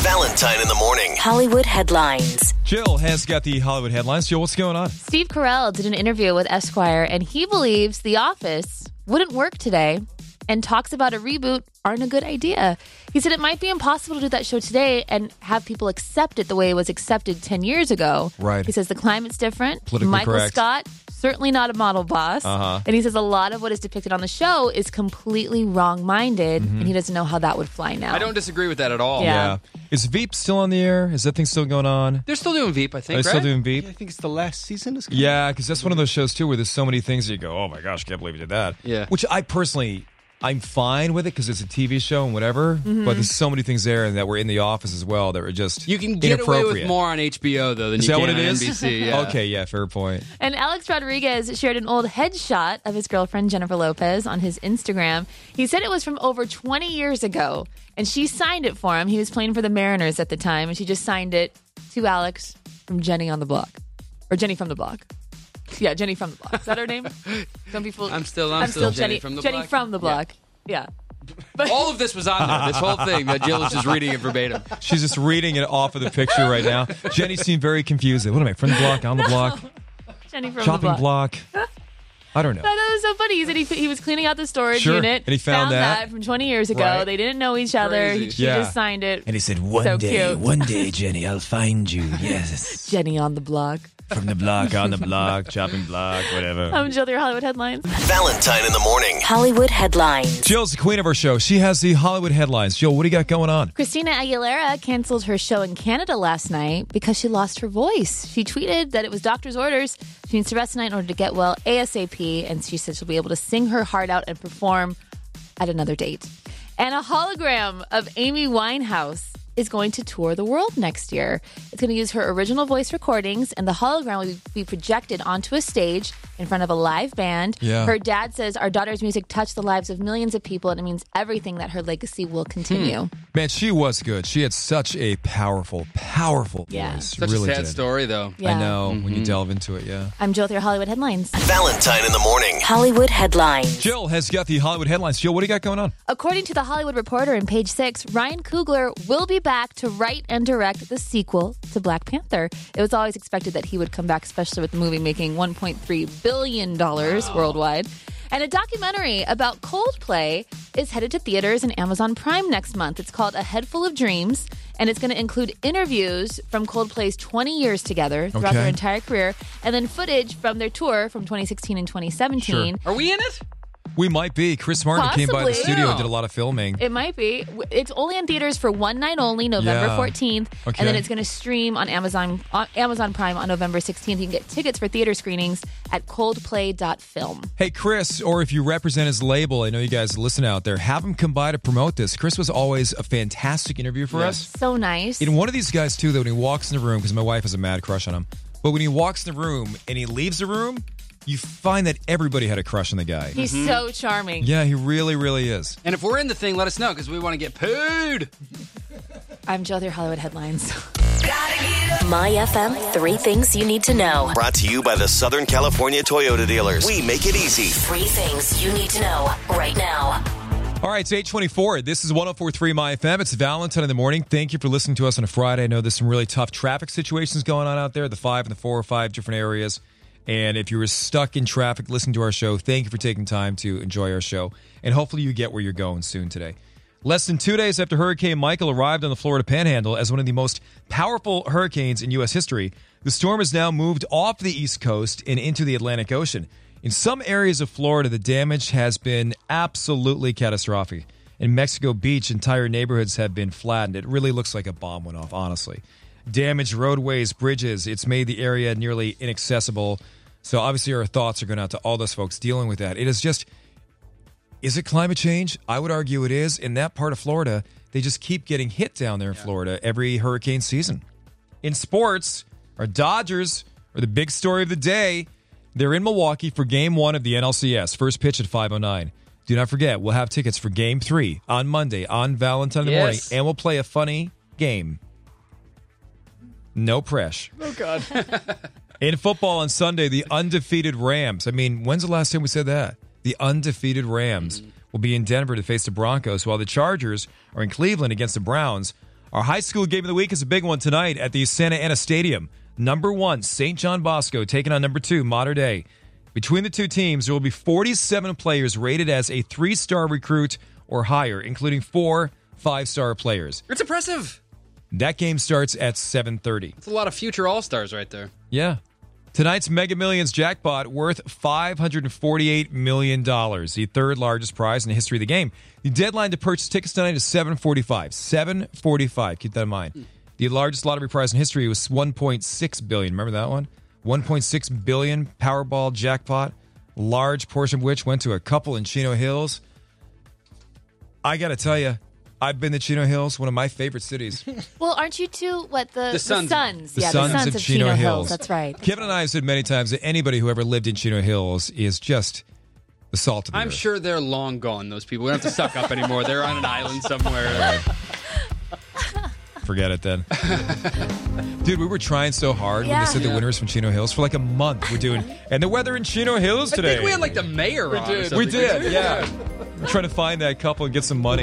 Valentine in the morning. Hollywood headlines. Jill has got the Hollywood headlines. Jill, what's going on? Steve Carell did an interview with Esquire, and he believes The Office wouldn't work today and talks about a reboot aren't a good idea. He said it might be impossible to do that show today and have people accept it the way it was accepted 10 years ago. Right. He says the climate's different. Politically Michael correct. Scott, certainly not a model boss. Uh-huh. And he says a lot of what is depicted on the show is completely wrong-minded, mm-hmm. and he doesn't know how that would fly now. I don't disagree with that at all. Yeah. Is Veep still on the air? Is that thing still going on? They're still doing Veep, I think, They're still doing Veep? Yeah, I think it's the last season. Yeah, because that's one of those shows, too, where there's so many things that you go, oh, my gosh, can't believe you did that. Yeah. Which I personally... I'm fine with it because it's a TV show and whatever, mm-hmm. but there's so many things there and that were in The Office as well that were just inappropriate. You can get away with more on HBO, though, than you can on NBC. Yeah. Okay, yeah, fair point. And Alex Rodriguez shared an old headshot of his girlfriend, Jennifer Lopez, on his Instagram. He said it was from over 20 years ago, and she signed it for him. He was playing for the Mariners at the time, and she just signed it to Alex from Jenny on the Block, or Jenny from the Block. Yeah, Jenny from the Block. Is that her name? Don't be fooled. I'm still Jenny from the Block. Jenny from the Block. Yeah. But all of this was on there. This whole thing that Jill is just reading it verbatim. She's just reading it off of the picture right now. Jenny seemed very confused. What am I, from the block, on the block? Jenny from the Block. Shopping block. I don't know. No, that was so funny. He said he was cleaning out the storage unit. And he found that from 20 years ago. Right. They didn't know each other. He just signed it. And he said, one day, Jenny, I'll find you. Yes. Jenny on the block. From the block, on the block, chopping block, whatever. I'm Jill, your Hollywood headlines. Valentine in the morning. Hollywood headlines. Jill's the queen of our show. She has the Hollywood headlines. Jill, what do you got going on? Christina Aguilera canceled her show in Canada last night because she lost her voice. She tweeted that it was doctor's orders. She needs to rest tonight in order to get well ASAP. And she said she'll be able to sing her heart out and perform at another date. And a hologram of Amy Winehouse is going to tour the world next year. It's going to use her original voice recordings, and the hologram will be projected onto a stage in front of a live band. Yeah. Her dad says, our daughter's music touched the lives of millions of people, and it means everything that her legacy will continue. Man, she was good. She had such a powerful voice. Such really a sad story, though. Yeah. I know, when you delve into it, yeah. I'm Jill with your Hollywood headlines. Valentine in the morning. Hollywood headlines. Jill has got the Hollywood headlines. Jill, what do you got going on? According to The Hollywood Reporter in Page 6, Ryan Coogler will be back to write and direct the sequel to Black Panther. It was always expected that he would come back, especially with the movie making $1.3 billion worldwide. And a documentary about Coldplay is headed to theaters and Amazon Prime next month. It's called A Head Full of Dreams, and it's going to include interviews from Coldplay's 20 years together throughout their entire career, and then footage from their tour from 2016 and 2017. Sure. Are we in it? We might be. Chris Martin came by the studio and did a lot of filming. It might be. It's only in theaters for one night only, November 14th. Okay. And then it's going to stream on Amazon Prime on November 16th. You can get tickets for theater screenings at coldplay.film. Hey, Chris, or if you represent his label, I know you guys listen out there, have him come by to promote this. Chris was always a fantastic interview for us. So nice. And one of these guys, too, that when he walks in the room, because my wife has a mad crush on him, but when he walks in the room and he leaves the room, you find that everybody had a crush on the guy. He's so charming. Yeah, he really, really is. And if we're in the thing, let us know, because we want to get pooed. I'm Jill with your Hollywood headlines. My FM, three things you need to know. Brought to you by the Southern California Toyota dealers. We make it easy. Three things you need to know right now. All right, it's 8:24. This is 104.3 My FM. It's Valentine in the morning. Thank you for listening to us on a Friday. I know there's some really tough traffic situations going on out there, the 5 and the 405 different areas. And if you were stuck in traffic, listen to our show. Thank you for taking time to enjoy our show. And hopefully you get where you're going soon today. Less than 2 days after Hurricane Michael arrived on the Florida Panhandle as one of the most powerful hurricanes in U.S. history, the storm has now moved off the East Coast and into the Atlantic Ocean. In some areas of Florida, the damage has been absolutely catastrophic. In Mexico Beach, entire neighborhoods have been flattened. It really looks like a bomb went off, honestly. Damaged roadways, bridges. It's made the area nearly inaccessible. So obviously our thoughts are going out to all those folks dealing with that. It is just Is it climate change? I would argue it is. In that part of Florida, they just keep getting hit down there in Florida every hurricane season. In sports, our Dodgers are the big story of the day. They're in Milwaukee for Game 1 of the NLCS. First pitch at 5:09. Do not forget, we'll have tickets for Game 3 on Monday, on Valentine's morning. And we'll play a funny game. No pressure. Oh, God. In football on Sunday, the undefeated Rams. I mean, when's the last time we said that? The undefeated Rams will be in Denver to face the Broncos, while the Chargers are in Cleveland against the Browns. Our high school game of the week is a big one tonight at the Santa Ana Stadium. Number 1, St. John Bosco, taking on number 2, Mater Dei. Between the two teams, there will be 47 players rated as a 3-star recruit or higher, including 4 5-star players. It's impressive. That game starts at 7:30. That's a lot of future All-Stars right there. Yeah. Tonight's Mega Millions jackpot worth $548 million, the third largest prize in the history of the game. The deadline to purchase tickets tonight is 7:45. 7:45. Keep that in mind. The largest lottery prize in history was $1.6 billion. Remember that one? $1.6 billion Powerball jackpot, a large portion of which went to a couple in Chino Hills. I got to tell you, I've been to Chino Hills, one of my favorite cities. Well, aren't you two, the Sons? The Sons of Chino Hills. That's right. Kevin and I have said many times that anybody who ever lived in Chino Hills is just the salt of the earth. I'm sure they're long gone, those people. We don't have to suck up anymore. They're on an island somewhere. Forget it then. Dude, we were trying so hard when they said the winners from Chino Hills for like a month. And the weather in Chino Hills today. I think we had like the mayor on. We did, yeah. We're trying to find that couple and get some money.